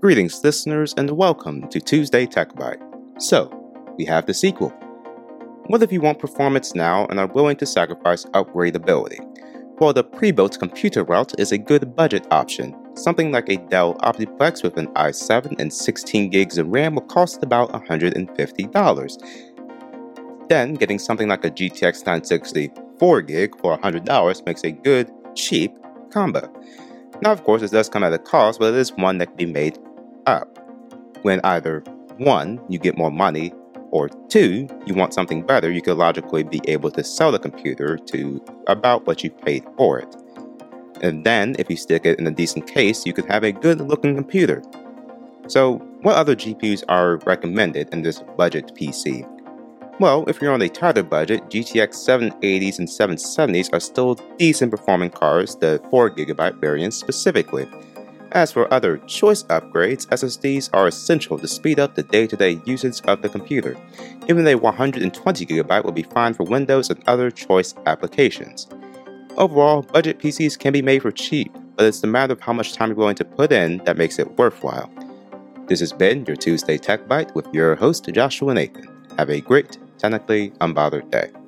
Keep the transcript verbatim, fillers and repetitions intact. Greetings, listeners, and welcome to Tuesday Tech Bite. So, we have the sequel. What if you want performance now and are willing to sacrifice upgradability? Well, the pre-built computer route is a good budget option. Something like a Dell Optiplex with an i seven and sixteen gigs of RAM will cost about one hundred fifty dollars. Then, getting something like a G T X nine sixty four gig for one hundred dollars makes a good, cheap combo. Now, of course, it does come at a cost, but it is one that can be made up. When either one, you get more money, or two, you want something better, you could logically be able to sell the computer to about what you paid for it. And then, if you stick it in a decent case, you could have a good-looking computer. So, what other G P Us are recommended in this budget P C? Well, if you're on a tighter budget, G T X seven eighties and seven seventies are still decent performing cards, the four gigabyte variants specifically. As for other choice upgrades, S S Ds are essential to speed up the day-to-day usage of the computer. Even a one hundred twenty gigabyte will be fine for Windows and other choice applications. Overall, budget P Cs can be made for cheap, but it's the matter of how much time you're willing to put in that makes it worthwhile. This has been your Tuesday Tech Bite with your host, Joshua Nathan. Have a great day. Technically unbothered day.